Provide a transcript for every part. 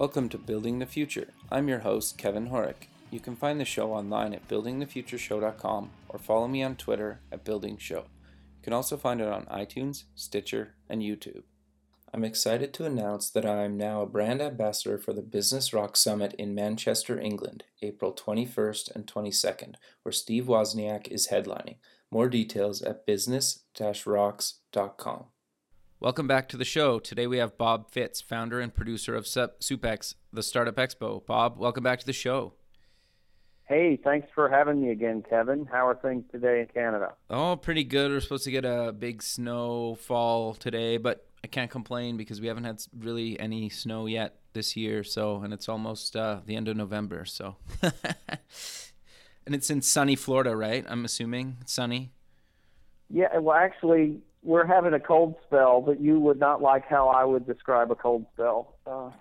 Welcome to Building the Future. I'm your host, Kevin Horak. You can find the show online at buildingthefutureshow.com or follow me on Twitter at buildingshow. You can also find it on iTunes, Stitcher, and YouTube. I'm excited to announce that I am now a brand ambassador for the Business Rock Summit in Manchester, England, April 21st and 22nd, where Steve Wozniak is headlining. More details at business-rocks.com. Welcome back to the show. Today we have Bob Fitz, founder and producer of SUP-X, the Startup Expo. Bob, welcome back to the show. Hey, thanks for having me again, Kevin. How are things today in Canada? Oh, pretty good. We're supposed to get a big snowfall today, but I can't complain because we haven't had really any snow yet this year. So, and it's almost the end of November. So, and it's in sunny Florida, right? I'm assuming it's sunny. Yeah. Well, actually, we're having a cold spell, but you would not like how I would describe a cold spell.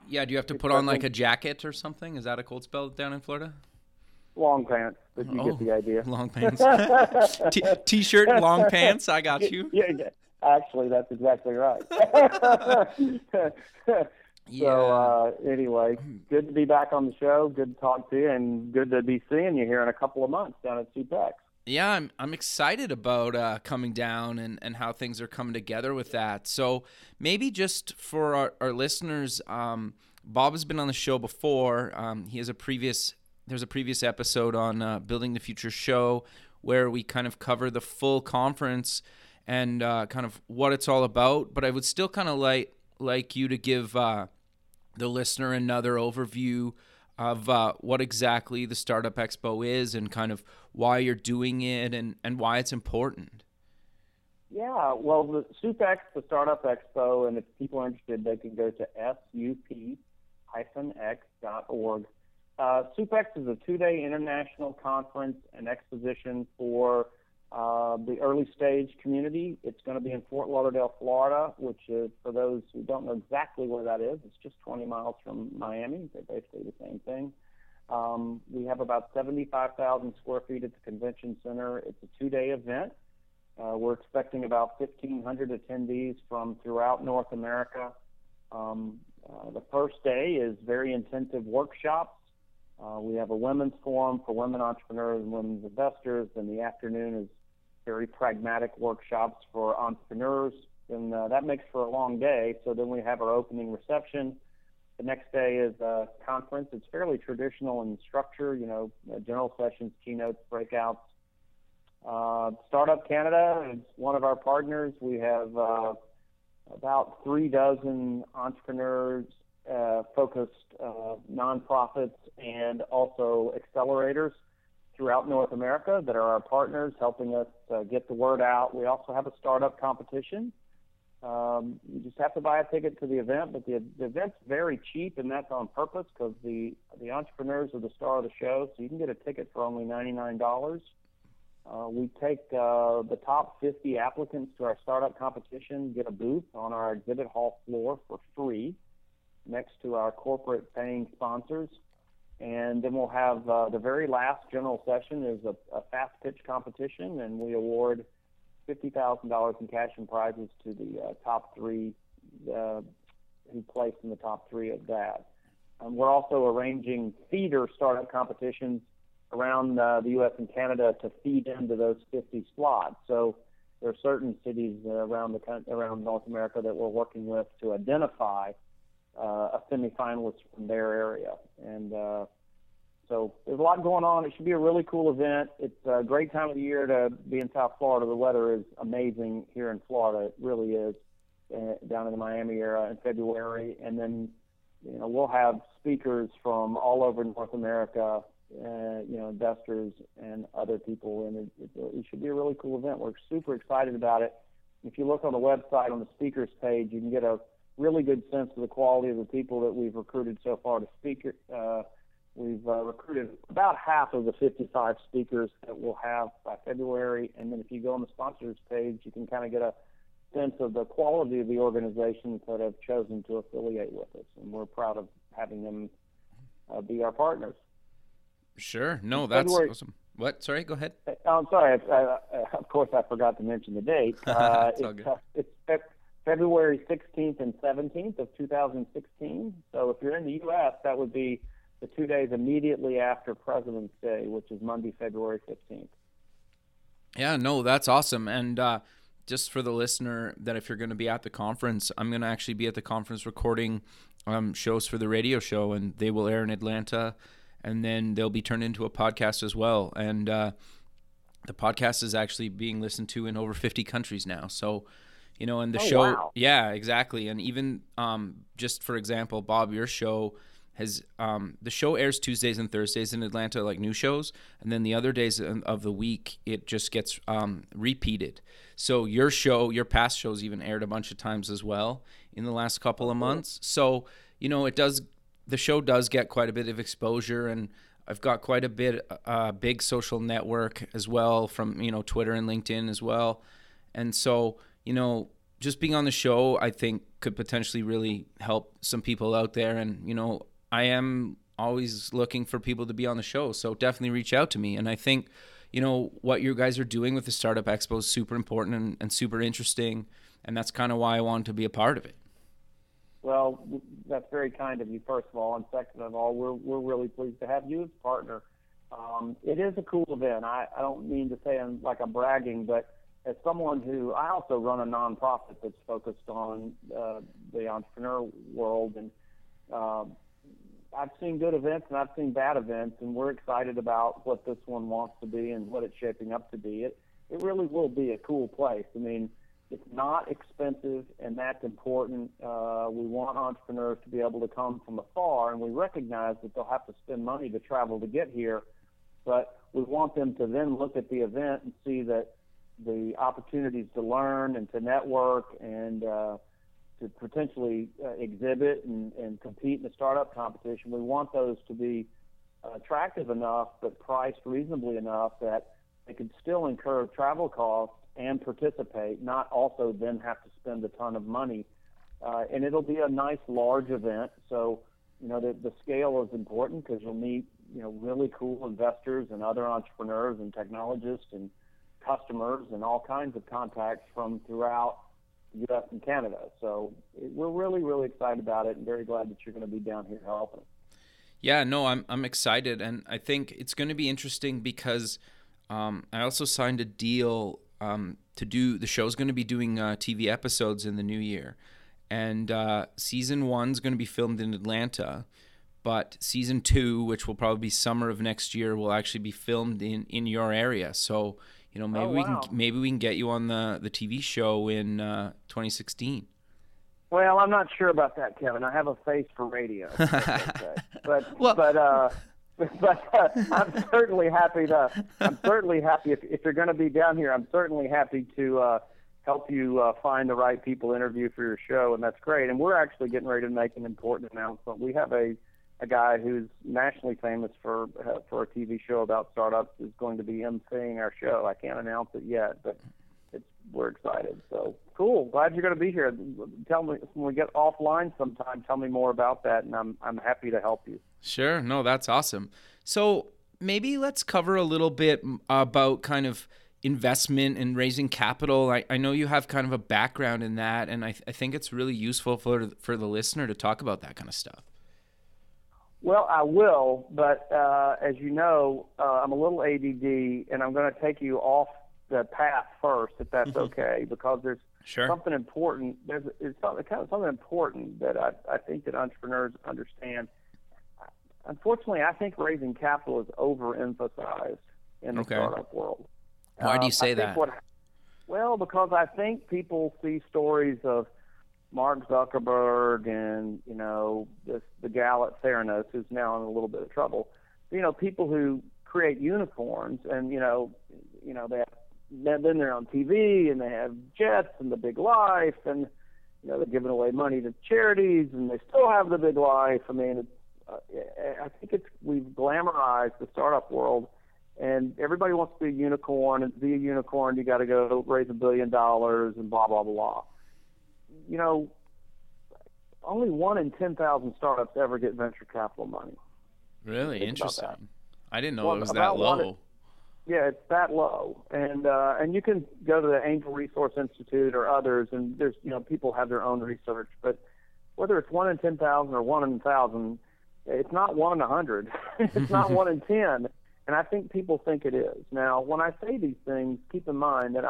Yeah. Do you have to put on like a jacket or something? Is that a cold spell down in Florida? Long pants, but you get the idea. Long pants. T-shirt, long pants. I got you. Yeah. Actually, that's exactly right. So anyway, good to be back on the show. Good to talk to you, and good to be seeing you here in a couple of months down at CPEX. Yeah, I'm excited about coming down and how things are coming together with that. So maybe just for our listeners, Bob has been on the show before. There's a previous episode on Building the Future Show where we kind of cover the full conference and kind of what it's all about, but I would still kind of like you to give the listener another overview of what exactly the Startup Expo is and kind of why you're doing it and why it's important. Yeah, well, the SUP-X, the Startup Expo, and if people are interested, they can go to sup-x.org. SUP-X is a two-day international conference and exposition for the early stage community. It's going to be in Fort Lauderdale, Florida, which is, for those who don't know exactly where that is, it's just 20 miles from Miami. They're basically the same thing. We have about 75,000 square feet at the convention center. It's a two-day event. We're expecting about 1,500 attendees from throughout North America. The first day is very intensive workshops. We have a women's forum for women entrepreneurs and women's investors, and the afternoon is very pragmatic workshops for entrepreneurs, and that makes for a long day. So then we have our opening reception. The next day is a conference. It's fairly traditional in structure, general sessions, keynotes, breakouts. Startup Canada is one of our partners. We have about 3 dozen entrepreneurs, focused nonprofits and also accelerators throughout North America that are our partners, helping us get the word out. We also have a startup competition. You just have to buy a ticket to the event, but the event's very cheap, and that's on purpose because the entrepreneurs are the star of the show, so you can get a ticket for only $99. We take the top 50 applicants to our startup competition, get a booth on our exhibit hall floor for free, next to our corporate paying sponsors. And then we'll have the very last general session is a fast pitch competition, and we award $50,000 in cash and prizes to the top three who placed in the top three of that. We're also arranging feeder startup competitions around the U.S. and Canada to feed into those 50 slots. So there are certain cities around North America that we're working with to identify a semifinalist from their area. And so there's a lot going on. It should be a really cool event. It's a great time of the year to be in South Florida. The weather is amazing here in Florida. It really is, down in the Miami area in February. And then, we'll have speakers from all over North America, investors and other people. And it should be a really cool event. We're super excited about it. If you look on the website on the speakers page, you can get a really good sense of the quality of the people that we've recruited so far to speak. We've recruited about half of the 55 speakers that we'll have by February. And then if you go on the sponsors page, you can kind of get a sense of the quality of the organizations that have chosen to affiliate with us. And we're proud of having them be our partners. Sure. No, that's awesome. What? Sorry, go ahead. I'm sorry. Of course, I forgot to mention the date. It's all good. It's February 16th and 17th of 2016. So if you're in the U.S., that would be the 2 days immediately after President's Day, which is Monday, February 15th. Yeah, no, that's awesome. And just for the listener, that if you're going to be at the conference, I'm going to actually be at the conference recording shows for the radio show, and they will air in Atlanta, and then they'll be turned into a podcast as well. And the podcast is actually being listened to in over 50 countries now. So, you know, and the show, wow. Yeah, exactly. And even just for example, Bob, your show has, the show airs Tuesdays and Thursdays in Atlanta, like new shows. And then the other days of the week, it just gets repeated. So your show, your past shows even aired a bunch of times as well in the last couple of months. So, you know, it does, the show does get quite a bit of exposure, and I've got quite a bit, big social network as well from, you know, Twitter and LinkedIn as well. And so, you know, just being on the show, I think could potentially really help some people out there. And, you know, I am always looking for people to be on the show, so definitely reach out to me. And I think, you know, what you guys are doing with the Startup Expo is super important and super interesting, and that's kind of why I wanted to be a part of it. Well, that's very kind of you, first of all, and second of all, we're really pleased to have you as a partner. It is a cool event. I don't mean to say I'm bragging, but as someone who, I also run a nonprofit that's focused on the entrepreneur world, and I've seen good events and I've seen bad events, and we're excited about what this one wants to be and what it's shaping up to be. It really will be a cool place. I mean, it's not expensive, and that's important. We want entrepreneurs to be able to come from afar, and we recognize that they'll have to spend money to travel to get here, but we want them to then look at the event and see that the opportunities to learn and to network and to potentially exhibit and compete in the startup competition. We want those to be attractive enough but priced reasonably enough that they can still incur travel costs and participate, not also then have to spend a ton of money. And it'll be a nice, large event. So, you know, the scale is important because you'll meet, you know, really cool investors and other entrepreneurs and technologists and customers and all kinds of contacts from throughout U.S. and Canada. So we're really, really excited about it, and very glad that you're going to be down here helping. Yeah, no, I'm excited, and I think it's going to be interesting because I also signed a deal to do, the show's going to be doing TV episodes in the new year, and season one's going to be filmed in Atlanta, but season two, which will probably be summer of next year, will actually be filmed in your area. So, you know, maybe we can get you on the TV show in 2016. Well, I'm not sure about that, Kevin. I have a face for radio, but I'm certainly happy to. I'm certainly happy if you're going to be down here. I'm certainly happy to help you find the right people to interview for your show, and that's great. And we're actually getting ready to make an important announcement. We have a guy who's nationally famous for a TV show about startups is going to be emceeing our show. I can't announce it yet, but we're excited. So cool. Glad you're going to be here. Tell me when we get offline sometime, tell me more about that, and I'm happy to help you. Sure. No, that's awesome. So maybe let's cover a little bit about kind of investment and raising capital. I know you have kind of a background in that, and I think it's really useful for the listener to talk about that kind of stuff. Well, I will, but as you know, I'm a little ADD, and I'm going to take you off the path first, if that's okay, because there's something important. There's something important that I think that entrepreneurs understand. Unfortunately, I think raising capital is overemphasized in the startup world. Why do you say that? Well, because I think people see stories of Mark Zuckerberg and, you know, the gal at Theranos who's now in a little bit of trouble. You know, people who create unicorns, and you know then they're on TV and they have jets and the big life, and you know they're giving away money to charities and they still have the big life. I mean, I think we've glamorized the startup world, and everybody wants to be a unicorn, and to be a unicorn you got to go raise $1 billion and blah blah blah. You know, only 1 in 10,000 startups ever get venture capital money. Really interesting. I didn't know it was that low. Yeah, it's that low, and you can go to the Angel Resource Institute or others, and there's, you know, people have their own research, but whether it's 1 in 10,000 or 1 in 1,000, it's not 1 in 100, it's not 1 in 10, and I think people think it is. Now, when I say these things, keep in mind that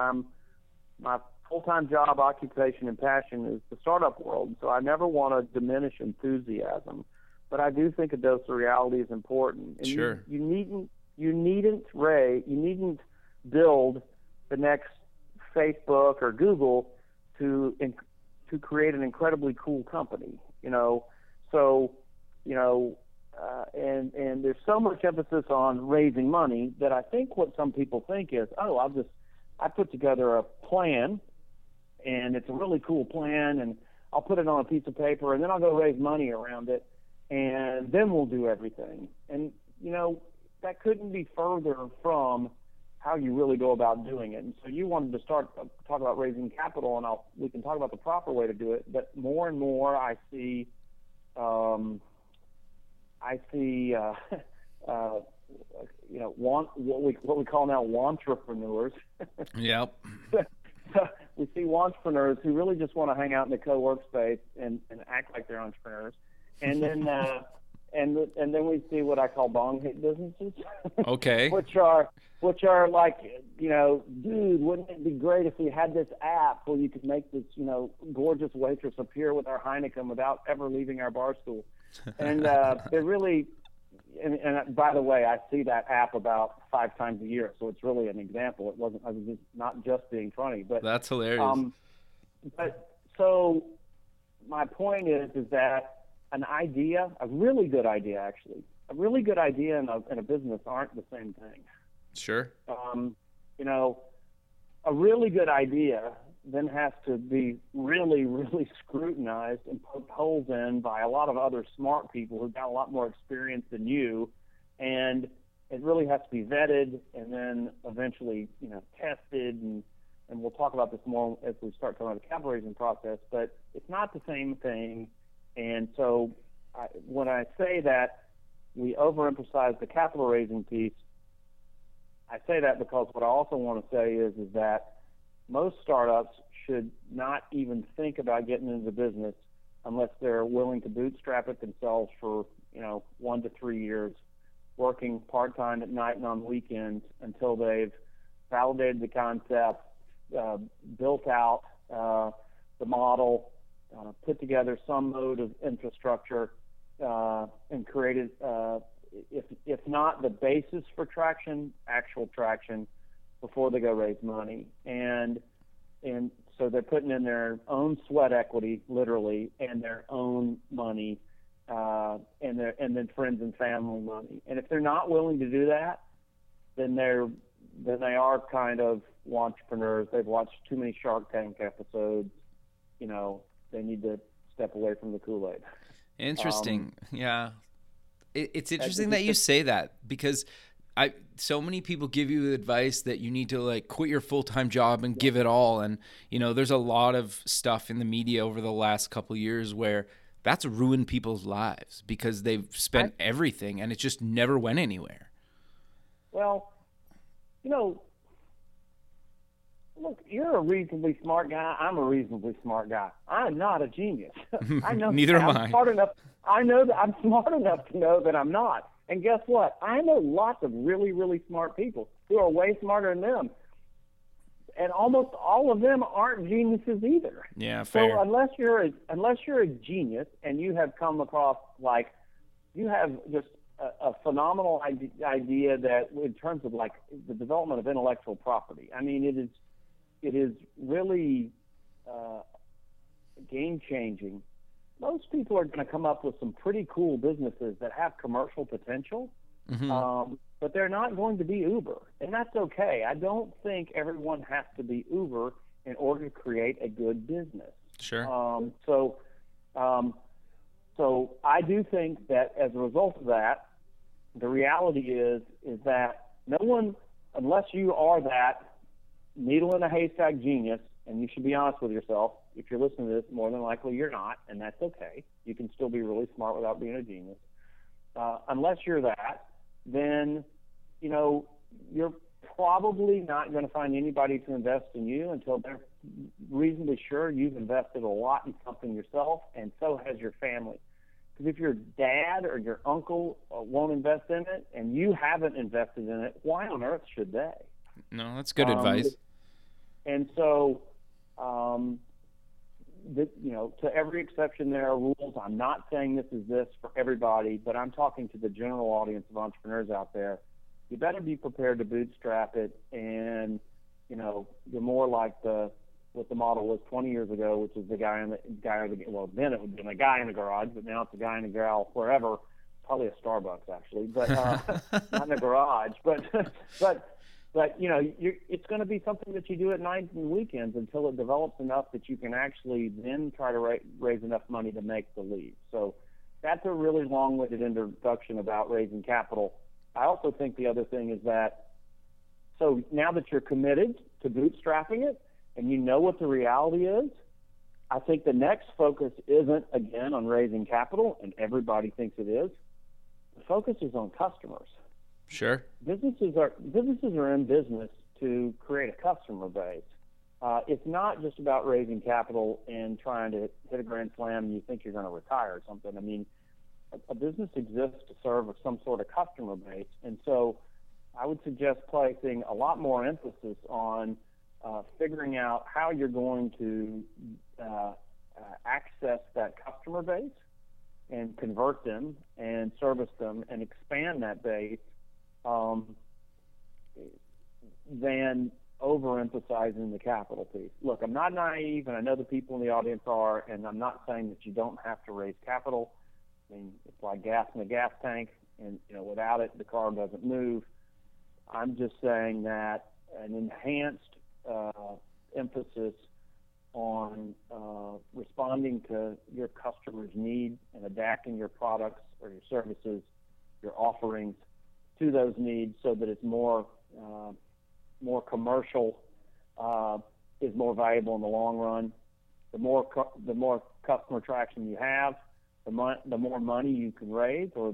my full-time job, occupation, and passion is the startup world, so I never want to diminish enthusiasm, but I do think a dose of reality is important. And sure, you needn't. You needn't build the next Facebook or Google to create an incredibly cool company, you know. So, you know, and there's so much emphasis on raising money that I think what some people think is, oh, I put together a plan, and it's a really cool plan, and I'll put it on a piece of paper, and then I'll go raise money around it, and then we'll do everything. And, you know, that couldn't be further from how you really go about doing it. And so you wanted to start talk about raising capital, and we can talk about the proper way to do it. But more and more, I see, you know, what we call now wantrepreneurs. Yep. So we see wantrepreneurs who really just want to hang out in the co-work space and act like they're entrepreneurs, and then. And then we see what I call bong hit businesses. Okay. which are like, you know, dude, wouldn't it be great if we had this app where you could make this, you know, gorgeous waitress appear with our Heineken without ever leaving our bar stool? And they're really, and by the way, I see that app about 5 times a year, so it's really an example. I was just not just being funny, but that's hilarious. But so my point is that an idea, a really good idea, actually. A really good idea and a business aren't the same thing. Sure. You know, a really good idea then has to be really, really scrutinized and poked holes in by a lot of other smart people who've got a lot more experience than you, and it really has to be vetted and then eventually, you know, tested, and we'll talk about this more as we start talking about the capital raising process, but it's not the same thing. And so when I say that we overemphasize the capital raising piece, I say that because what I also want to say is that most startups should not even think about getting into business unless they're willing to bootstrap it themselves for, you know, 1 to 3 years, working part-time at night and on weekends until they've validated the concept, built out the model, put together some mode of infrastructure, and created, if not the basis for traction, actual traction, before they go raise money. And so they're putting in their own sweat equity, literally, and their own money, and then friends and family money. And if they're not willing to do that, then they are kind of entrepreneurs. They've watched too many Shark Tank episodes, you know. They need to step away from the Kool-Aid. Interesting. Yeah. It's interesting that you say that, because so many people give you advice that you need to like quit your full-time job and give it all. And, you know, there's a lot of stuff in the media over the last couple of years where that's ruined people's lives because they've spent everything and it just never went anywhere. Well, you know, look, you're a reasonably smart guy. I'm a reasonably smart guy. I'm not a genius. I know. Neither am I. I know that I'm smart enough to know that I'm not. And guess what? I know lots of really, really smart people who are way smarter than them. And almost all of them aren't geniuses either. Yeah, fair. So unless you're a genius and you have come across, like, you have just a phenomenal idea that in terms of, like, the development of intellectual property, I mean, it is really game-changing. Most people are going to come up with some pretty cool businesses that have commercial potential, mm-hmm. But they're not going to be Uber, and that's okay. I don't think everyone has to be Uber in order to create a good business. Sure. So I do think that as a result of that, the reality is that no one, unless you are that needle in a haystack genius, and you should be honest with yourself. If you're listening to this, more than likely you're not, and that's okay. You can still be really smart without being a genius. Unless you're that, then, you know, you're probably not going to find anybody to invest in you until they're reasonably sure you've invested a lot in something yourself, and so has your family. Because if your dad or your uncle won't invest in it and you haven't invested in it, why on earth should they? No, that's good advice. And so, you know, to every exception there are rules. I'm not saying this is this for everybody, but I'm talking to the general audience of entrepreneurs out there. You better be prepared to bootstrap it, and, you know, you're more like the what the model was 20 years ago, which is the guy in the well, then it would be the guy in the garage, but now it's a guy and a gal wherever, probably a Starbucks actually, but not in the garage, but you know, it's going to be something that you do at night and weekends until it develops enough that you can actually then try to raise enough money to make the leap. So that's a really long-winded introduction about raising capital. I also think the other thing is that, so now that you're committed to bootstrapping it and you know what the reality is, I think the next focus isn't, again, on raising capital, and everybody thinks it is. The focus is on customers. Sure. Businesses are in business to create a customer base. It's not just about raising capital and trying to hit a grand slam and you think you're going to retire or something. I mean, a business exists to serve some sort of customer base, and so I would suggest placing a lot more emphasis on figuring out how you're going to access that customer base and convert them and service them and expand that base than overemphasizing the capital piece. Look, I'm not naive, and I know the people in the audience are, and I'm not saying that you don't have to raise capital. I mean, it's like gas in a gas tank, and, you know, without it, the car doesn't move. I'm just saying that an enhanced emphasis on responding to your customers' needs and adapting your products or your services, your offerings to those needs so that it's more commercial is more valuable in the long run. The more customer traction you have, the more money you can raise, or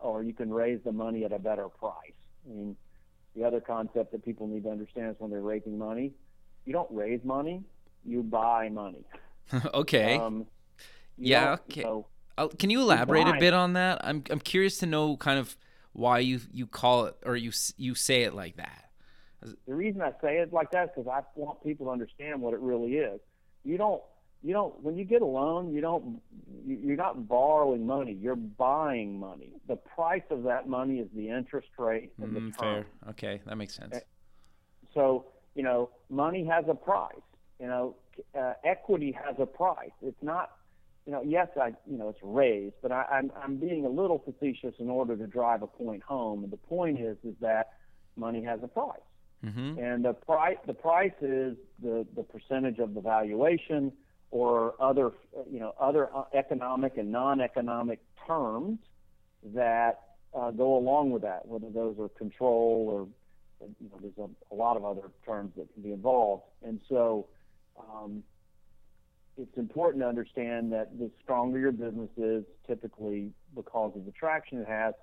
or you can raise the money at a better price. I mean, the other concept that people need to understand is when they're raising money, you don't raise money, you buy money. Okay. Yeah. Okay. So can you elaborate a bit on that? I'm curious to know kind of why you call it, or you say it like that. The reason I say it like that is because I want people to understand what it really is. You don't. When you get a loan, you're not borrowing money. You're buying money. The price of that money is the interest rate and the term. Fair. Okay, that makes sense. So, you know, money has a price. You know, equity has a price. It's not, you know, yes, you know, it's raised, but I'm being a little facetious in order to drive a point home. And the point is that money has a price, and the price is the percentage of the valuation, or other, you know, other economic and non-economic terms that go along with that, whether those are control or, you know, there's a lot of other terms that can be involved. And so it's important to understand that the stronger your business is, typically because of the traction it has,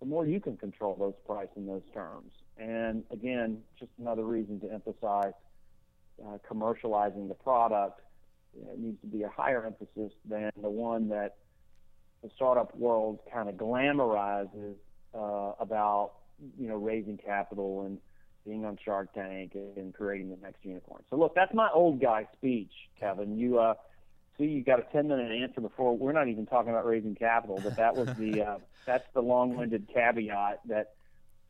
the more you can control those prices and those terms. And again, just another reason to emphasize commercializing the product. It needs to be a higher emphasis than the one that the startup world kind of glamorizes about, you know, raising capital and being on Shark Tank and creating the next unicorn. So, look, that's my old guy speech, Kevin. You got a 10-minute answer before we're not even talking about raising capital, but that was the that's the long-winded caveat that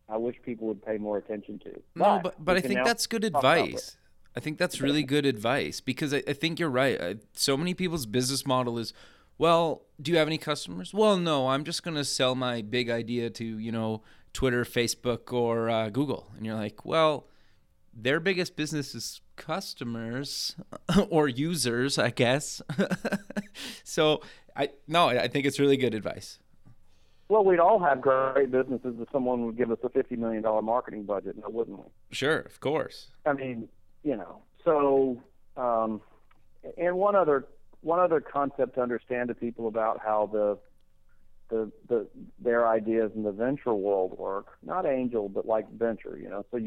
I wish people would pay more attention to. No, but I think that's good advice. I think that's really good advice, because I think you're right. So many people's business model is, well, do you have any customers? Well, no, I'm just going to sell my big idea to, you know, Twitter, Facebook, or Google. And you're like, well, their biggest business is customers or users, I guess. So I think it's really good advice. Well, we'd all have great businesses if someone would give us a $50 million marketing budget, no, wouldn't we? Sure, of course. I mean, you know, so and one other concept to understand to people about how the their ideas in the venture world work. Not angel, but like venture, you know. So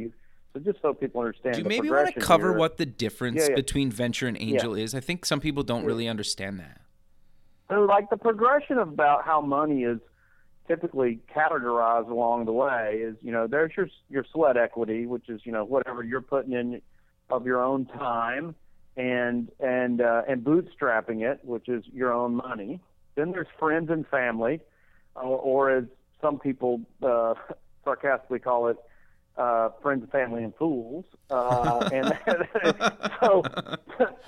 just so people understand. Do you maybe want to cover here, what the difference between venture and angel is? I think some people don't really understand that. So like the progression about how money is typically categorized along the way is, you know, there's your sweat equity, which is, you know, whatever you're putting in of your own time and bootstrapping it, which is your own money. Then there's friends and family, or as some people sarcastically call it, friends, family, and fools. And so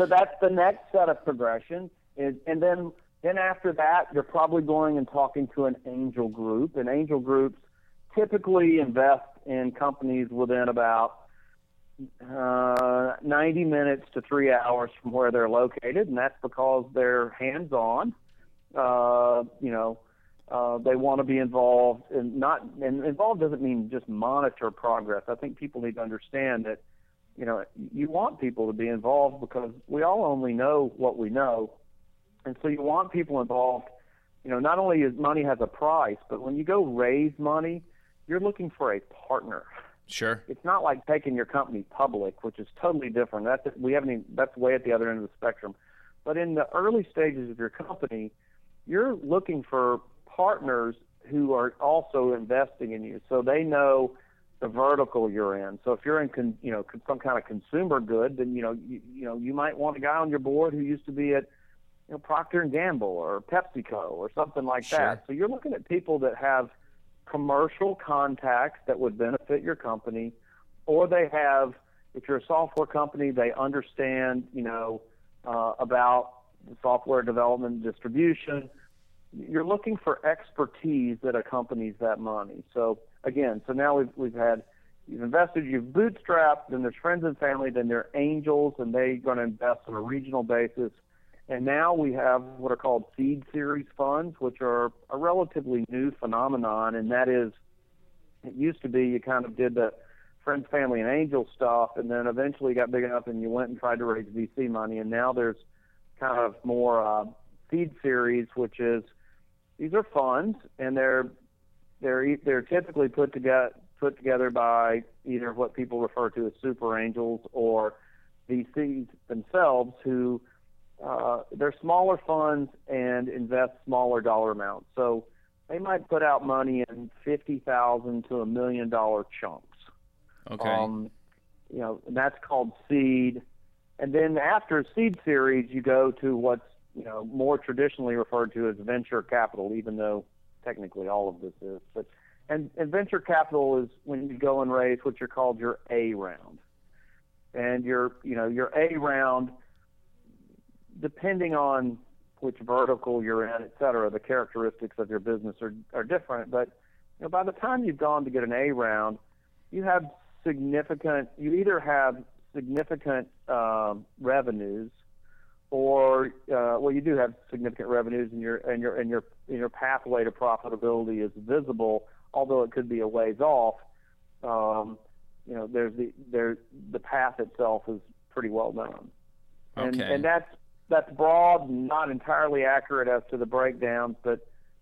that's the next set of progression. And then after that, you're probably going and talking to an angel group. And angel groups typically invest in companies within about 90 minutes to 3 hours from where they're located. And that's because they're hands-on. They want to be involved, and involved doesn't mean just monitor progress. I think people need to understand that, you know, you want people to be involved because we all only know what we know, and so you want people involved. You know, not only is money has a price, but when you go raise money, you're looking for a partner. Sure. It's not like taking your company public, which is totally different. That's way at the other end of the spectrum. But in the early stages of your company, you're looking for partners who are also investing in you, so they know the vertical you're in. So if you're in, some kind of consumer good, then you might want a guy on your board who used to be at, Procter and Gamble or PepsiCo or something like that. So you're looking at people that have commercial contacts that would benefit your company, or they have, if you're a software company, they understand, about software development and distribution. You're looking for expertise that accompanies that money. So again, now you've invested, you've bootstrapped, then there's friends and family, then there are angels, and they're going to invest on a regional basis. And now we have what are called seed series funds, which are a relatively new phenomenon, and that is, it used to be you kind of did the friends, family, and angel stuff, and then eventually got big enough and you went and tried to raise VC money, and now there's kind of more seed series, which is, these are funds, and they're typically put together by either what people refer to as super angels or VCs themselves, who they're smaller funds and invest smaller dollar amounts. So they might put out money in $50,000 to $1 million chunks. Okay. And that's called seed. And then after seed series, you go to what's more traditionally referred to as venture capital, even though technically all of this is. But and venture capital is when you go and raise what you're called your A round. And your A round, depending on which vertical you're in, et cetera, the characteristics of your business are different. But by the time you've gone to get an A round, you either have significant revenues, or you do have significant revenues, and your pathway to profitability is visible, although it could be a ways off. The path itself is pretty well known, and that's broad and not entirely accurate as to the breakdowns, but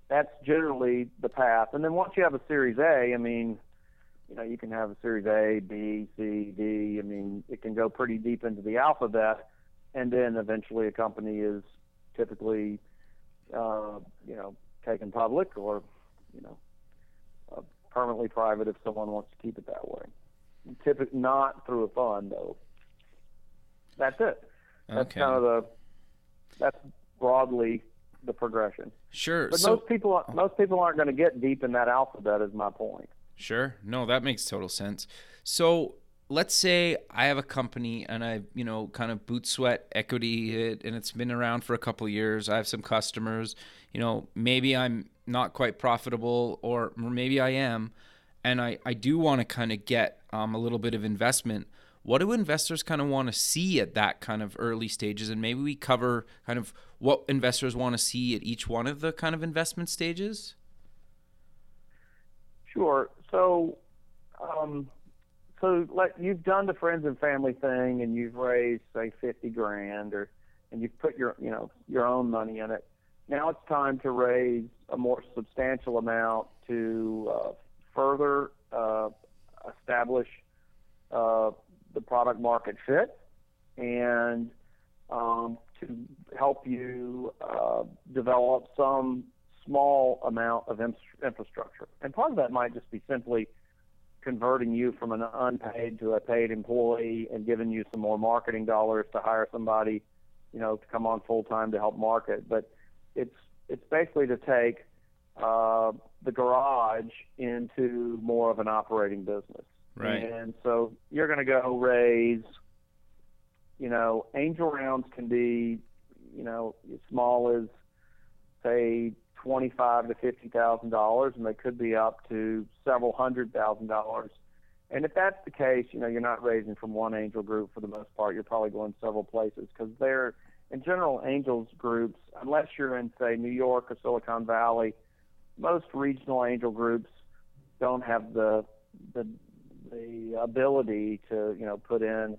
that's generally the path. And then once you have a Series A, you can have a Series A, B, C, D. It can go pretty deep into the alphabet, and then eventually a company is typically, taken public or, permanently private if someone wants to keep it that way. Typically not through a fund, though. That's it. That's kind of that's broadly the progression. Sure. But most people aren't going to get deep in that alphabet, is my point. Sure. No, that makes total sense. So let's say I have a company and I, kind of boot sweat equity it, and it's been around for a couple of years. I have some customers, maybe I'm not quite profitable, or maybe I am, and I do want to kind of get a little bit of investment. What do investors kind of want to see at that kind of early stages? And maybe we cover kind of what investors want to see at each one of the kind of investment stages. Sure. So, you've done the friends and family thing, and you've raised say $50,000, and you've put your own money in it. Now it's time to raise a more substantial amount to further establish the product market fit and to help you develop some small amount of infrastructure. And part of that might just be simply converting you from an unpaid to a paid employee and giving you some more marketing dollars to hire somebody, you know, to come on full-time to help market. But it's basically to take the garage into more of an operating business. Right. And so you're going to go raise, you know, angel rounds can be, you know, as small as, say, $25,000 to $50,000, and they could be up to several $100,000. And if that's the case, you know, you're not raising from one angel group for the most part. You're probably going several places because they're, in general, angels groups, unless you're in, say, New York or Silicon Valley, most regional angel groups don't have the ability to, you know, put in,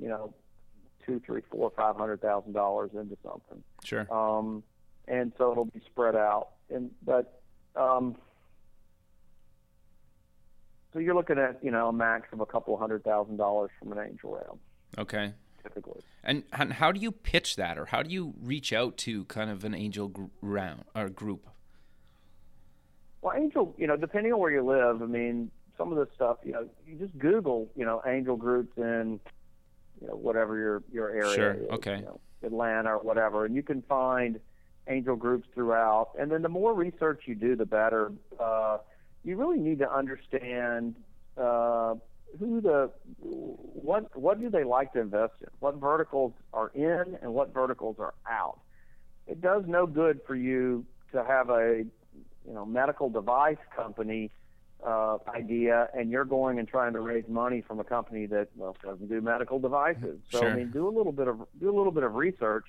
you know, $200,000, $300,000, $400,000, $500,000 into something. Sure. And so it'll be spread out. So you're looking at, you know, a max of a couple $100,000 from an angel round. Okay. Typically. And how do you pitch that, or how do you reach out to kind of an angel round or group? Well, angel, you know, depending on where you live, I mean, some of this stuff, you know, you just Google, you know, angel groups in, you know, whatever your area sure. is, okay. you know, Atlanta or whatever, and you can find angel groups throughout. And then the more research you do, the better. You really need to understand what do they like to invest in, what verticals are in and what verticals are out. It does no good for you to have a, you know, medical device company idea and you're going and trying to raise money from a company that, well, doesn't do medical devices. So sure. I mean, do a little bit of research,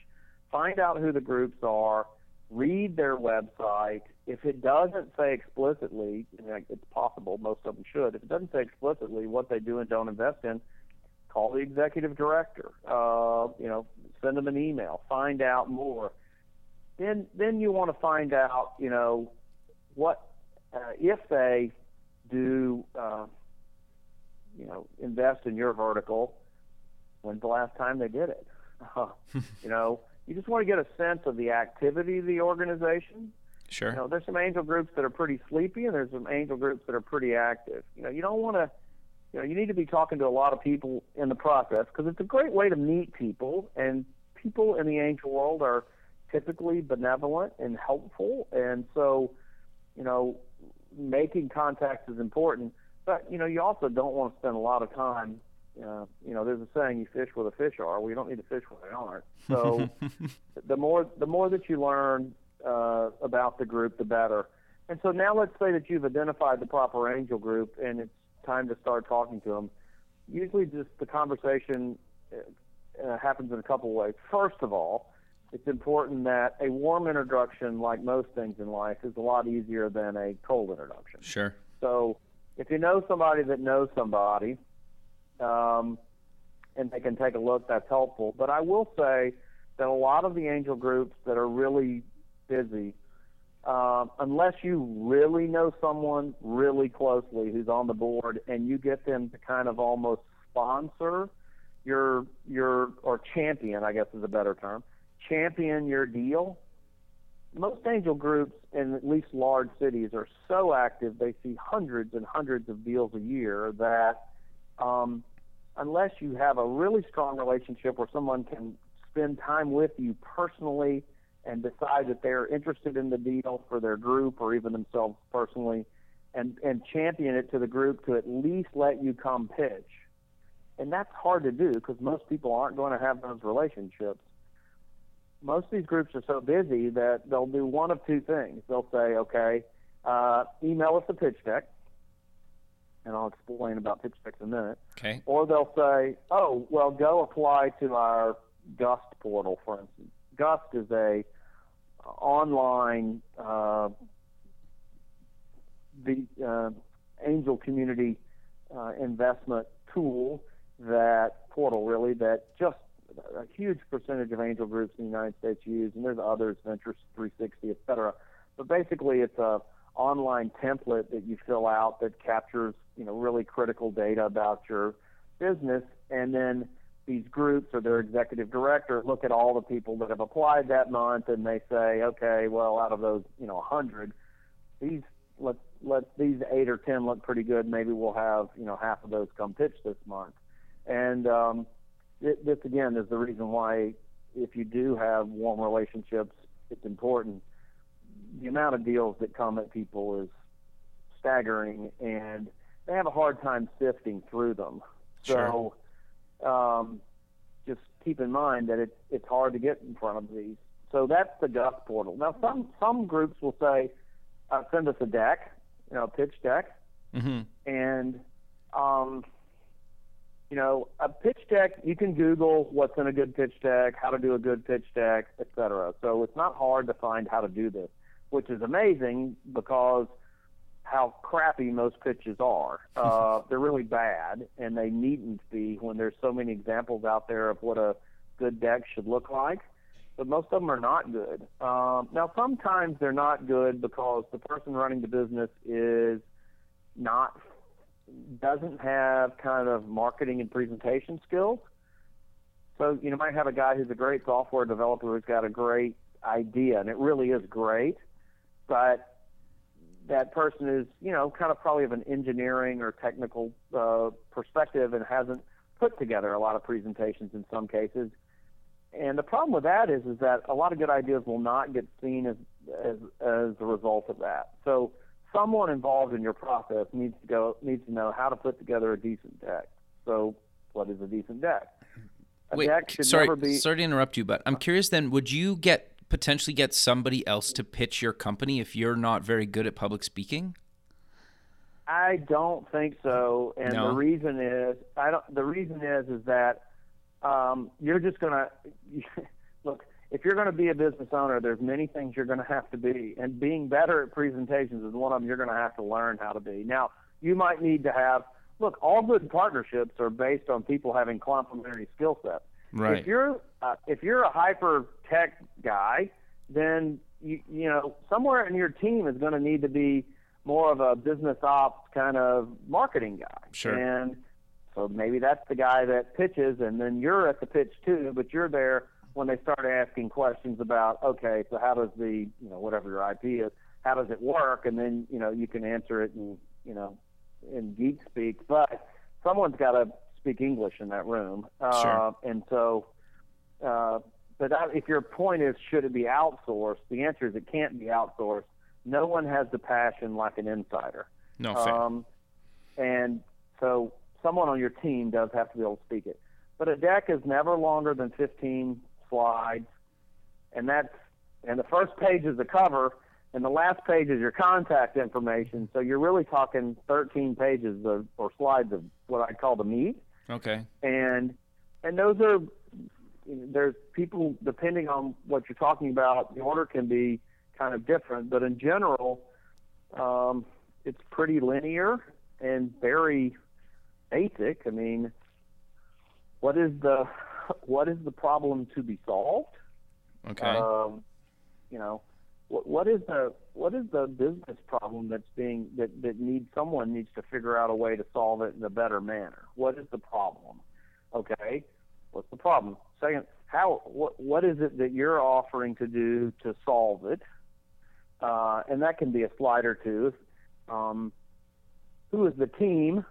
find out who the groups are, read their website. If it doesn't say explicitly, and it's possible most of them should, if it doesn't say explicitly what they do and don't invest in, call the executive director, you know, send them an email, find out more. Then you want to find out, you know, what if they do, you know, invest in your vertical, when's the last time they did it? You know, you just want to get a sense of the activity of the organization. Sure. You know, there's some angel groups that are pretty sleepy, and there's some angel groups that are pretty active. You know, you don't want to, you know, you need to be talking to a lot of people in the process because it's a great way to meet people, and people in the angel world are typically benevolent and helpful, and so, you know, making contacts is important. But, you know, you also don't want to spend a lot of time, you know, there's a saying, you fish where the fish are. Well, you don't need to fish where they aren't. So the more that you learn about the group, the better. And so now let's say that you've identified the proper angel group and it's time to start talking to them. Usually just the conversation happens in a couple of ways. First of all, it's important that a warm introduction, like most things in life, is a lot easier than a cold introduction. Sure. So if you know somebody that knows somebody, and they can take a look, that's helpful. But I will say that a lot of the angel groups that are really busy, unless you really know someone really closely who's on the board and you get them to kind of almost sponsor or champion, I guess is a better term, champion your deal, most angel groups in at least large cities are so active they see hundreds and hundreds of deals a year that unless you have a really strong relationship where someone can spend time with you personally and decide that they're interested in the deal for their group or even themselves personally and champion it to the group to at least let you come pitch. And that's hard to do because most people aren't going to have those relationships. Most of these groups are so busy that they'll do one of two things. They'll say, okay, email us a pitch deck, and I'll explain about pitch decks in a minute. Okay. Or they'll say, oh, well, go apply to our Gust portal, for instance. Gust is a online angel community investment tool, that portal really, that just a huge percentage of angel groups in the United States use, and there's others, Ventures 360, et cetera. But basically, it's a online template that you fill out that captures, you know, really critical data about your business, and then these groups or their executive director look at all the people that have applied that month, and they say, okay, well, out of those, you know, 100, these 8 or 10 look pretty good. Maybe we'll have, you know, half of those come pitch this month. And this again is the reason why, if you do have warm relationships, it's important. The amount of deals that come at people is staggering, and they have a hard time sifting through them. Sure. So just keep in mind that it's hard to get in front of these. So that's the Gust portal. Now, some groups will say, send us a deck, you know, a pitch deck. Mm-hmm. And, you know, a pitch deck, you can Google what's in a good pitch deck, how to do a good pitch deck, et cetera. So it's not hard to find how to do this, which is amazing because how crappy most pitches are. They're really bad, and they needn't be when there's so many examples out there of what a good deck should look like. But most of them are not good. Now, sometimes they're not good because the person running the business doesn't have kind of marketing and presentation skills. So you might have a guy who's a great software developer who's got a great idea, and it really is great, but that person is, you know, kind of probably of an engineering or technical perspective and hasn't put together a lot of presentations in some cases. And the problem with that is that a lot of good ideas will not get seen as a result of that. So someone involved in your process needs to know how to put together a decent deck. So what is a decent deck? Sorry to interrupt you, but I'm curious then, would you potentially get somebody else to pitch your company if you're not very good at public speaking? I don't think so. And no. The reason is that you're just going to – look, if you're going to be a business owner, there's many things you're going to have to be, and being better at presentations is one of them you're going to have to learn how to be. Now, you might need to have – look, all good partnerships are based on people having complementary skill sets. Right. If you're a hyper-tech guy, then, you know, somewhere in your team is going to need to be more of a business ops kind of marketing guy. Sure. And so maybe that's the guy that pitches, and then you're at the pitch too, but you're there when they start asking questions about, okay, so how does the, you know, whatever your IP is, how does it work? And then, you know, you can answer it in, you know, in geek speak. But someone's got to speak English in that room. Sure. And so, if your point is, should it be outsourced? The answer is it can't be outsourced. No one has the passion like an insider. No, fair. And so someone on your team does have to be able to speak it. But a deck is never longer than 15 slides, and the first page is the cover, and the last page is your contact information. So you're really talking 13 pages or slides of what I call the meat. Okay. And those are, there's people, depending on what you're talking about, the order can be kind of different. But in general, it's pretty linear and very basic. I mean, what is the problem to be solved? Okay. You know, what is the business problem that's being someone needs to figure out a way to solve it in a better manner? What is the problem? Okay. What's the problem? Second, what is it that you're offering to do to solve it? And that can be a slide or two. Who is the team?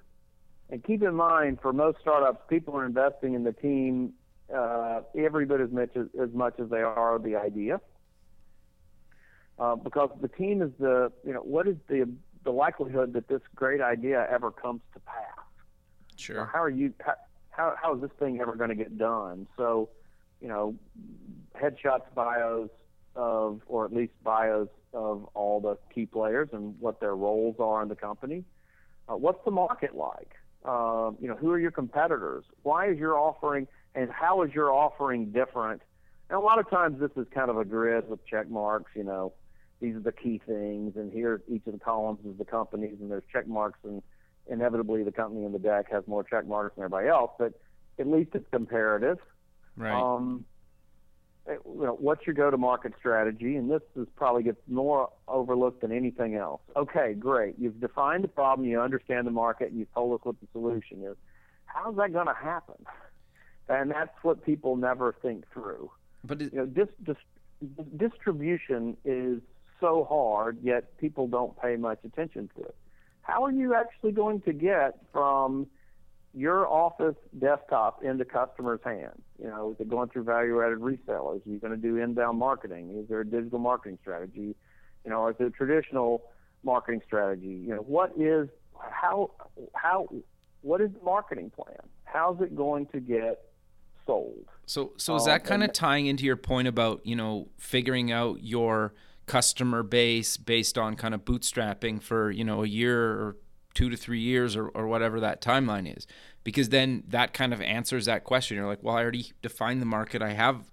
And keep in mind, for most startups, people are investing in the team every bit as much as they are the idea, because the team is what is the likelihood that this great idea ever comes to pass? Sure. Now, how is this thing ever going to get done? So, you know, headshots, bios of all the key players and what their roles are in the company. What's the market like? You know, who are your competitors? Why is your offering, and how is your offering different? And a lot of times this is kind of a grid with check marks, you know, these are the key things, and here each of the columns is the companies, and there's check marks, and inevitably the company in the deck has more check marks than everybody else, but at least it's comparative. Right. What's your go-to-market strategy? And this is probably gets more overlooked than anything else. Okay, great. You've defined the problem, you understand the market, and you've told us what the solution is. How's that going to happen? And that's what people never think through. But distribution is so hard, yet people don't pay much attention to it. How are you actually going to get from your office desktop into customers' hands? Is it going through value-added resellers? Are you going to do inbound marketing? Is there a digital marketing strategy? Is there a traditional marketing strategy? What is the marketing plan? How's it going to get sold? So is that kind of tying into your point about, figuring out your customer base based on kind of bootstrapping for, a year or 2 to 3 years or whatever that timeline is, because then that kind of answers that question. You're like, well, I already defined the market. I have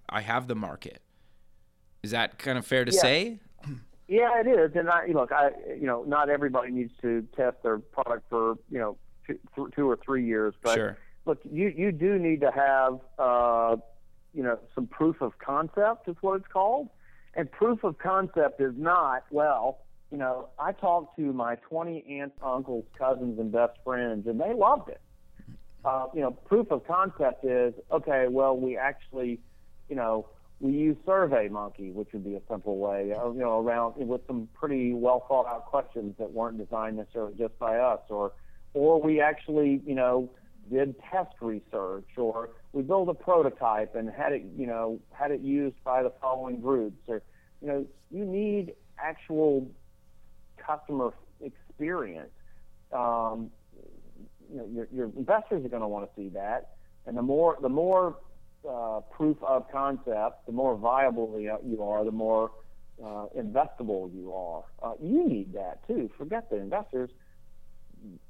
the market. Is that kind of fair to say? Yeah, it is. And I not everybody needs to test their product for, 2 or 3 years, but sure. Look, you do need to have, some proof of concept is what it's called. And proof of concept is not, I talked to my 20 aunts, uncles, cousins, and best friends, and they loved it. Proof of concept is, okay, well, we actually, we use SurveyMonkey, which would be a simple way, around with some pretty well thought out questions that weren't designed necessarily just by us, or we actually, did test research, or we built a prototype and had it used by the following groups, or, you need actual customer experience. Your investors are going to want to see that, and the more proof of concept, the more viable you are, the more investable you are. You need that too. Forget the investors.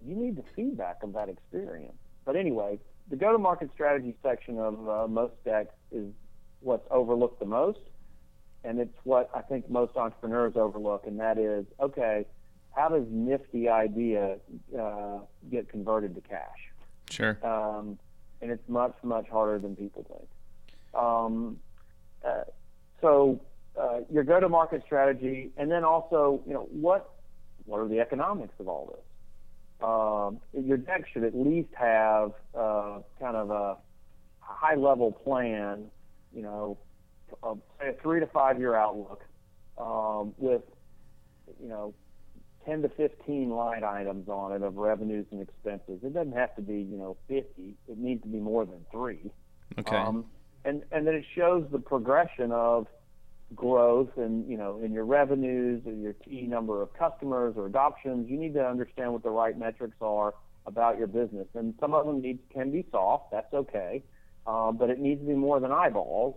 You need the feedback of that experience. But anyway, the go-to-market strategy section of most decks is what's overlooked the most, and it's what I think most entrepreneurs overlook, and that is, okay, how does nifty idea get converted to cash? Sure. And it's much, much harder than people think. Your go-to-market strategy, and then also, what are the economics of all this? Your deck should at least have kind of a high-level plan, say a 3 to 5 year outlook with, 10 to 15 line items on it of revenues and expenses. It doesn't have to be, 50. It needs to be more than 3. Okay. And then it shows the progression of growth and, in your revenues and your key number of customers or adoptions. You need to understand what the right metrics are about your business. And some of them can be soft. That's okay. But it needs to be more than eyeballs.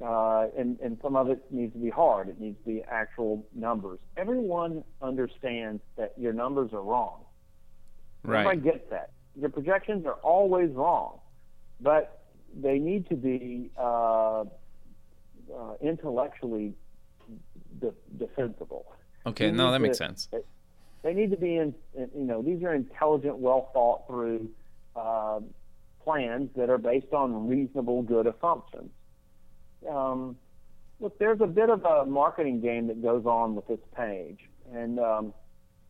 And some of it needs to be hard. It needs to be actual numbers. Everyone understands that your numbers are wrong. Right. Everybody gets that. Your projections are always wrong, but they need to be intellectually defensible. Okay, that makes sense. They need to be these are intelligent, well thought through plans that are based on reasonable, good assumptions. Look, there's a bit of a marketing game that goes on with this page, and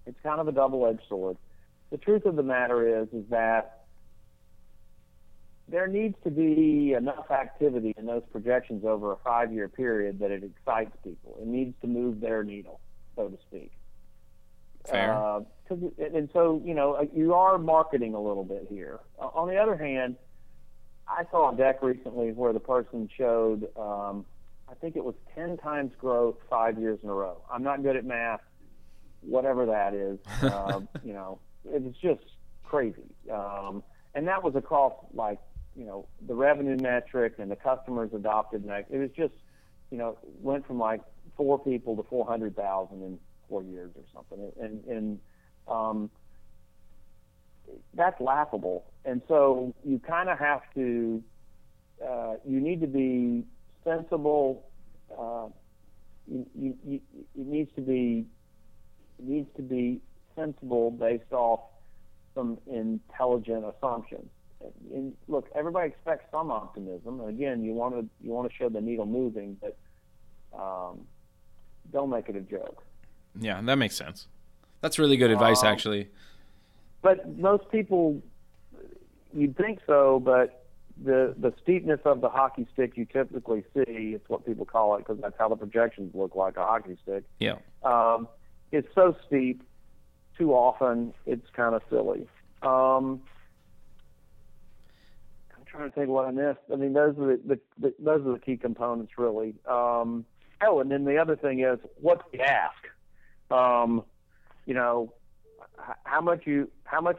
it's kind of a double-edged sword. The truth of the matter is that there needs to be enough activity in those projections over a 5-year period that it excites people. It needs to move their needle, so to speak. Fair. So you are marketing a little bit here. On the other hand, I saw a deck recently where the person showed, I think it was 10 times growth 5 years in a row. I'm not good at math, whatever that is. It's just crazy. And that was across, the revenue metric and the customers adopted. It was just, went from, 4 people to 400,000 in 4 years or something. And that's laughable. And so you kind of have to, you need to be sensible. It needs to be sensible based off some intelligent assumptions. and look, everybody expects some optimism. And again, you want to show the needle moving, but don't make it a joke. Yeah, that makes sense. That's really good advice, actually. But most people, you'd think so, but the steepness of the hockey stick you typically see, it's what people call it because that's how the projections look like, a hockey stick. Yeah. It's so steep, too often it's kind of silly. I'm trying to think what I missed. I mean, those are the key components, really. And then the other thing is, what's the ask? How much are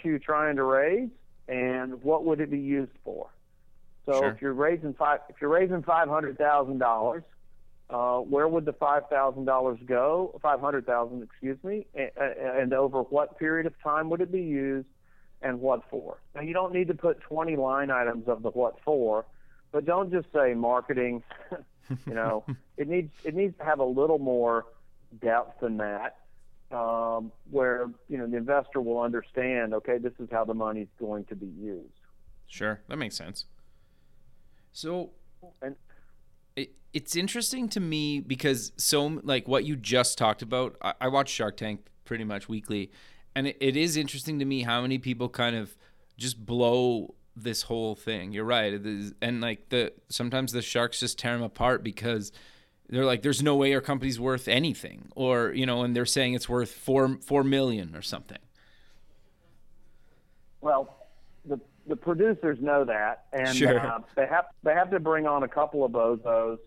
you trying to raise, and what would it be used for? So sure. if you're raising $500,000, where would the $5,000 go? $500,000, excuse me, and over what period of time would it be used, and what for? Now you don't need to put 20 line items of the what for, but don't just say marketing. It needs to have a little more depth than that, where the investor will understand. Okay, this is how the money's going to be used. Sure, that makes sense. So, and it's interesting to me because what you just talked about, I watch Shark Tank pretty much weekly, and it is interesting to me how many people kind of just blow this whole thing. You're right, it is, and sometimes the sharks just tear them apart because they're like, there's no way our company's worth anything, or and they're saying it's worth $4 million or something. Well, the producers know that, and sure. They have to bring on a couple of bozos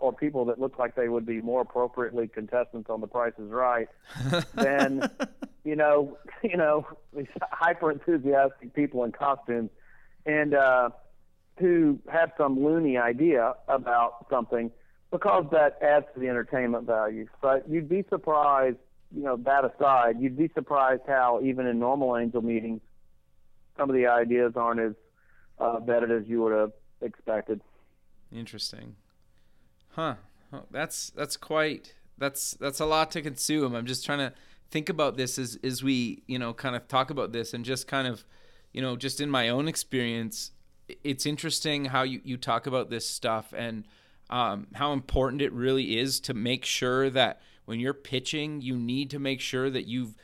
or people that look like they would be more appropriately contestants on The Price Is Right than these hyper enthusiastic people in costumes and who have some loony idea about something, because that adds to the entertainment value. But you'd be surprised, that aside, you'd be surprised how even in normal angel meetings, some of the ideas aren't as vetted as you would have expected. Interesting. Huh. Oh, that's a lot to consume. I'm just trying to think about this as we, kind of talk about this, and just kind of, just in my own experience, it's interesting how you talk about this stuff, and how important it really is to make sure that when you're pitching, you need to make sure that you've,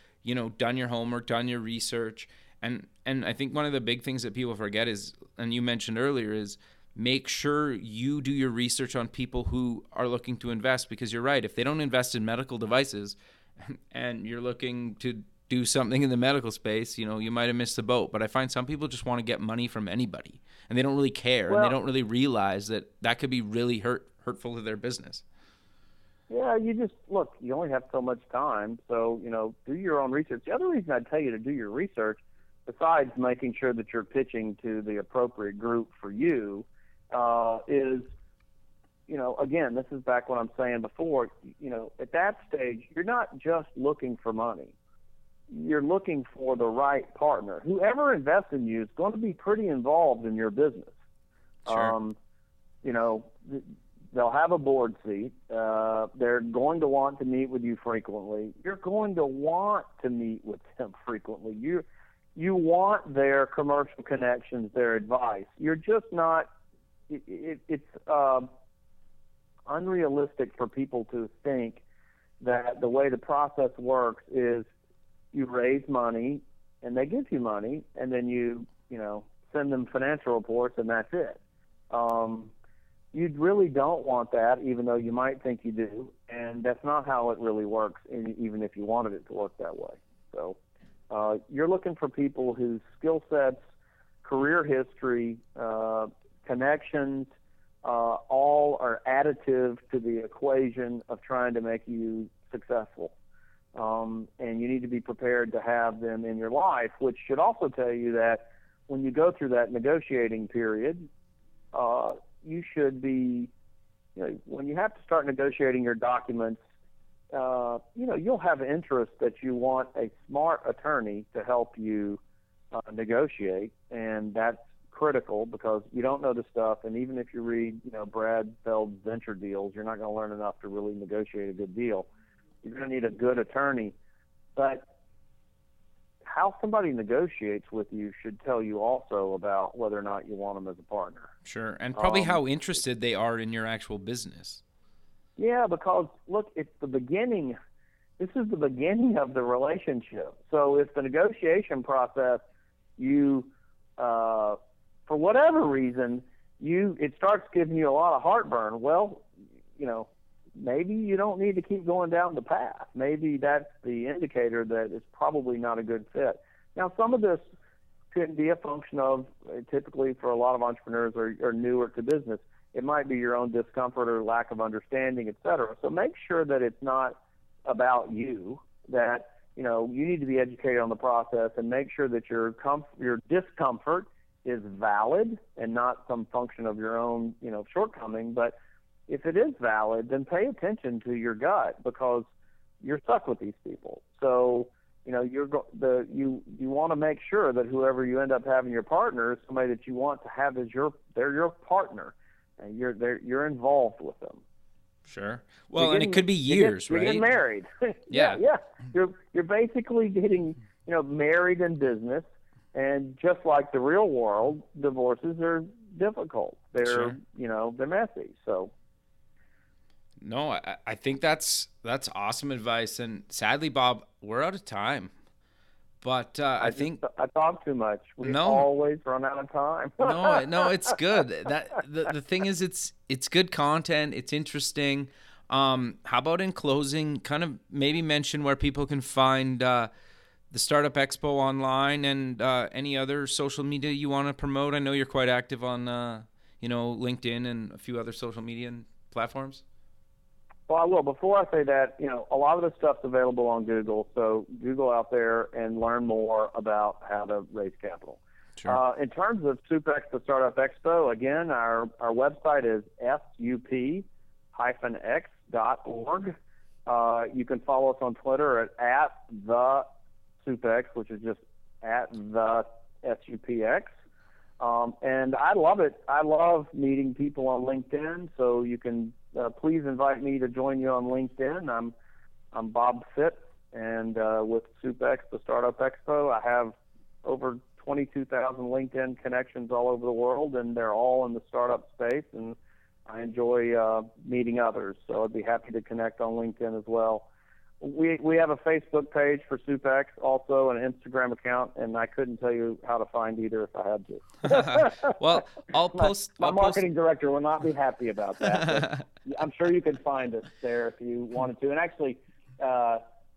done your homework, done your research. And I think one of the big things that people forget is, and you mentioned earlier, is make sure you do your research on people who are looking to invest, because you're right. If they don't invest in medical devices and you're looking to do something in the medical space, you might have missed the boat. But I find some people just want to get money from anybody, and they don't really care, and they don't really realize that could be really hurtful to their business. Yeah, you only have so much time, so, do your own research. The other reason I'd tell you to do your research, besides making sure that you're pitching to the appropriate group for you, is, again, this is back what I'm saying before, at that stage, you're not just looking for money. You're looking for the right partner. Whoever invests in you is going to be pretty involved in your business. Sure. They'll have a board seat. They're going to want to meet with you frequently. You're going to want to meet with them frequently. You want their commercial connections, their advice. You're just not. It's unrealistic for people to think that the way the process works is you raise money, and they give you money, and then you send them financial reports, and that's it. You really don't want that, even though you might think you do, and that's not how it really works, even if you wanted it to work that way. So you're looking for people whose skill sets, career history, connections, all are additive to the equation of trying to make you successful. And you need to be prepared to have them in your life, which should also tell you that when you go through that negotiating period, you should be, when you have to start negotiating your documents, you'll have interest that you want a smart attorney to help you negotiate, and that's critical because you don't know the stuff, and even if you read, Brad Feld's Venture Deals, you're not going to learn enough to really negotiate a good deal. You're going to need a good attorney, but how somebody negotiates with you should tell you also about whether or not you want them as a partner. Sure, and probably how interested they are in your actual business. Yeah, because, look, it's the beginning. This is the beginning of the relationship. So if the negotiation process, you, for whatever reason, it starts giving you a lot of heartburn, well, you know, maybe you don't need to keep going down the path. Maybe that's the indicator that it's probably not a good fit. Now, some of this could be a function of, typically for a lot of entrepreneurs are newer to business, it might be your own discomfort or lack of understanding, et cetera. So make sure that it's not about you, that, you know, you need to be educated on the process and make sure that your discomfort is valid and not some function of your own, you know, shortcoming. But if it is valid, then pay attention to your gut because you're stuck with these people. So, you know, you want to make sure that whoever you end up having your partner is somebody that you want to have as they're your partner and you're involved with them. Sure. Well, and it could be years, right? You're getting married. Yeah. You're basically getting, you know, married in business, and just like the real world, divorces are difficult. They're sure. You know, they're messy. So. No, I think that's awesome advice, and sadly, Bob, we're out of time. But I talk too much. We always run out of time. No, it's good. The thing is, it's good content. It's interesting. How about in closing, kind of maybe mention where people can find the Startup Expo online and any other social media you want to promote. I know you're quite active on LinkedIn and a few other social media platforms. Well, I will. Before I say that, you know, a lot of the stuff's available on Google, so Google out there and learn more about how to raise capital. Sure. In terms of SUP-X, the Startup Expo, again, our website is sup-x.org. You can follow us on Twitter at the SUP-X, which is just at the SUPX. And I love it. I love meeting people on LinkedIn, so you can please invite me to join you on LinkedIn. I'm Bob Fitz, and with SUP-X, the Startup Expo, I have over 22,000 LinkedIn connections all over the world, and they're all in the startup space, and I enjoy meeting others, so I'd be happy to connect on LinkedIn as well. We have a Facebook page for SUP-X, also an Instagram account, and I couldn't tell you how to find either if I had to. Well, I'll post. My marketing director will not be happy about that. I'm sure you could find us there if you wanted to. And actually,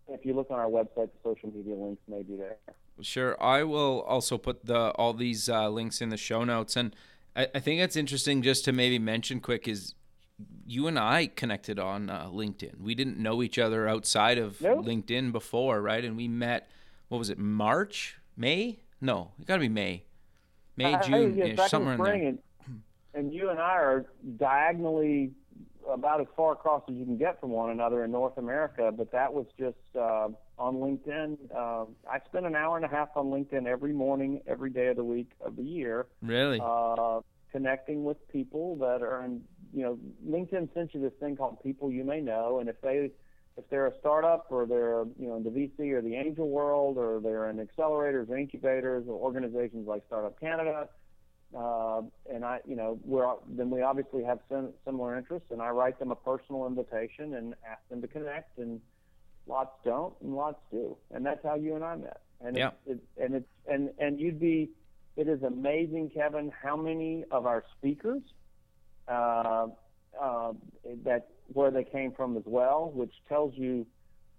if you look on our website, the social media links may be there. Sure, I will also put all these links in the show notes. And I think that's interesting just to maybe mention quick is. You and I connected on LinkedIn. We didn't know each other outside of LinkedIn before, right? And we met, what was it, May? No, it got to be May, June, somewhere in there. And you and I are diagonally about as far across as you can get from one another in North America, but that was just on LinkedIn. I spend an hour and a half on LinkedIn every morning, every day of the week of the year. Really? Connecting with people that are in, you know, LinkedIn sends you this thing called people you may know, and if they're a startup or they're, you know, in the VC or the angel world or they're in accelerators or incubators or organizations like Startup Canada, and I, you know, we obviously have similar interests, and I write them a personal invitation and ask them to connect, and lots don't and lots do, and that's how you and I met. And yeah, it is amazing, Kevin, how many of our speakers that where they came from as well, which tells you,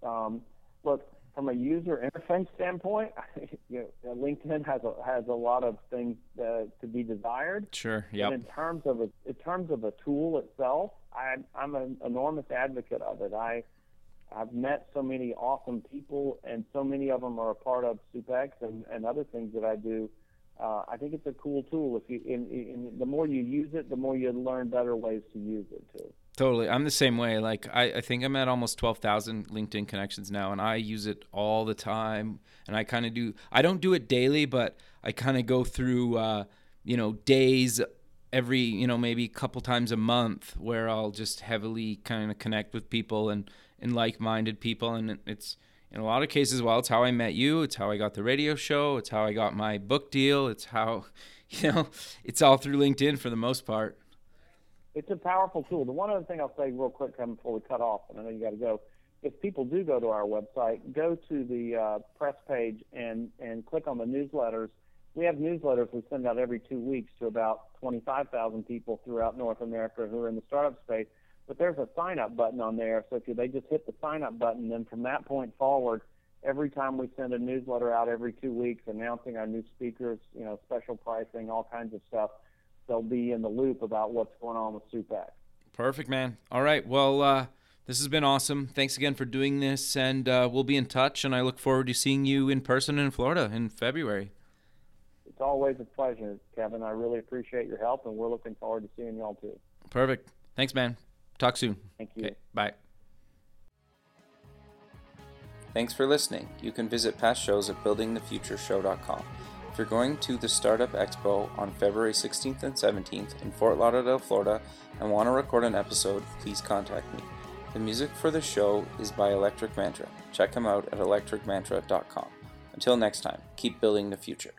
look, from a user interface standpoint, you know, LinkedIn has a lot of things to be desired. Sure. Yeah. In terms of a tool itself, I'm an enormous advocate of it. I've met so many awesome people, and so many of them are a part of SUP-X and other things that I do. I think it's a cool tool. If you, in the more you use it, the more you learn better ways to use it too. Totally, I'm the same way. Like I think I'm at almost 12,000 LinkedIn connections now, and I use it all the time. And I kind of do. I don't do it daily, but I kind of go through, days every, maybe a couple times a month where I'll just heavily kind of connect with people and like-minded people, and it's. in a lot of cases, well, it's how I met you. It's how I got the radio show. It's how I got my book deal. It's how, you know, it's all through LinkedIn for the most part. It's a powerful tool. The one other thing I'll say real quick before we cut off, and I know you got to go, if people do go to our website, go to the press page and click on the newsletters. We have newsletters we send out every 2 weeks to about 25,000 people throughout North America who are in the startup space. But there's a sign-up button on there, so if they just hit the sign-up button, then from that point forward, every time we send a newsletter out every 2 weeks announcing our new speakers, you know, special pricing, all kinds of stuff, they'll be in the loop about what's going on with SUP-X. Perfect, man. All right, well, this has been awesome. Thanks again for doing this, and we'll be in touch, and I look forward to seeing you in person in Florida in February. It's always a pleasure, Kevin. I really appreciate your help, and we're looking forward to seeing y'all too. Perfect. Thanks, man. Talk soon. Thank you. Okay, bye. Thanks for listening. You can visit past shows at buildingthefutureshow.com. If you're going to the Startup Expo on February 16th and 17th in Fort Lauderdale, Florida, and want to record an episode, please contact me. The music for the show is by Electric Mantra. Check him out at electricmantra.com. Until next time, keep building the future.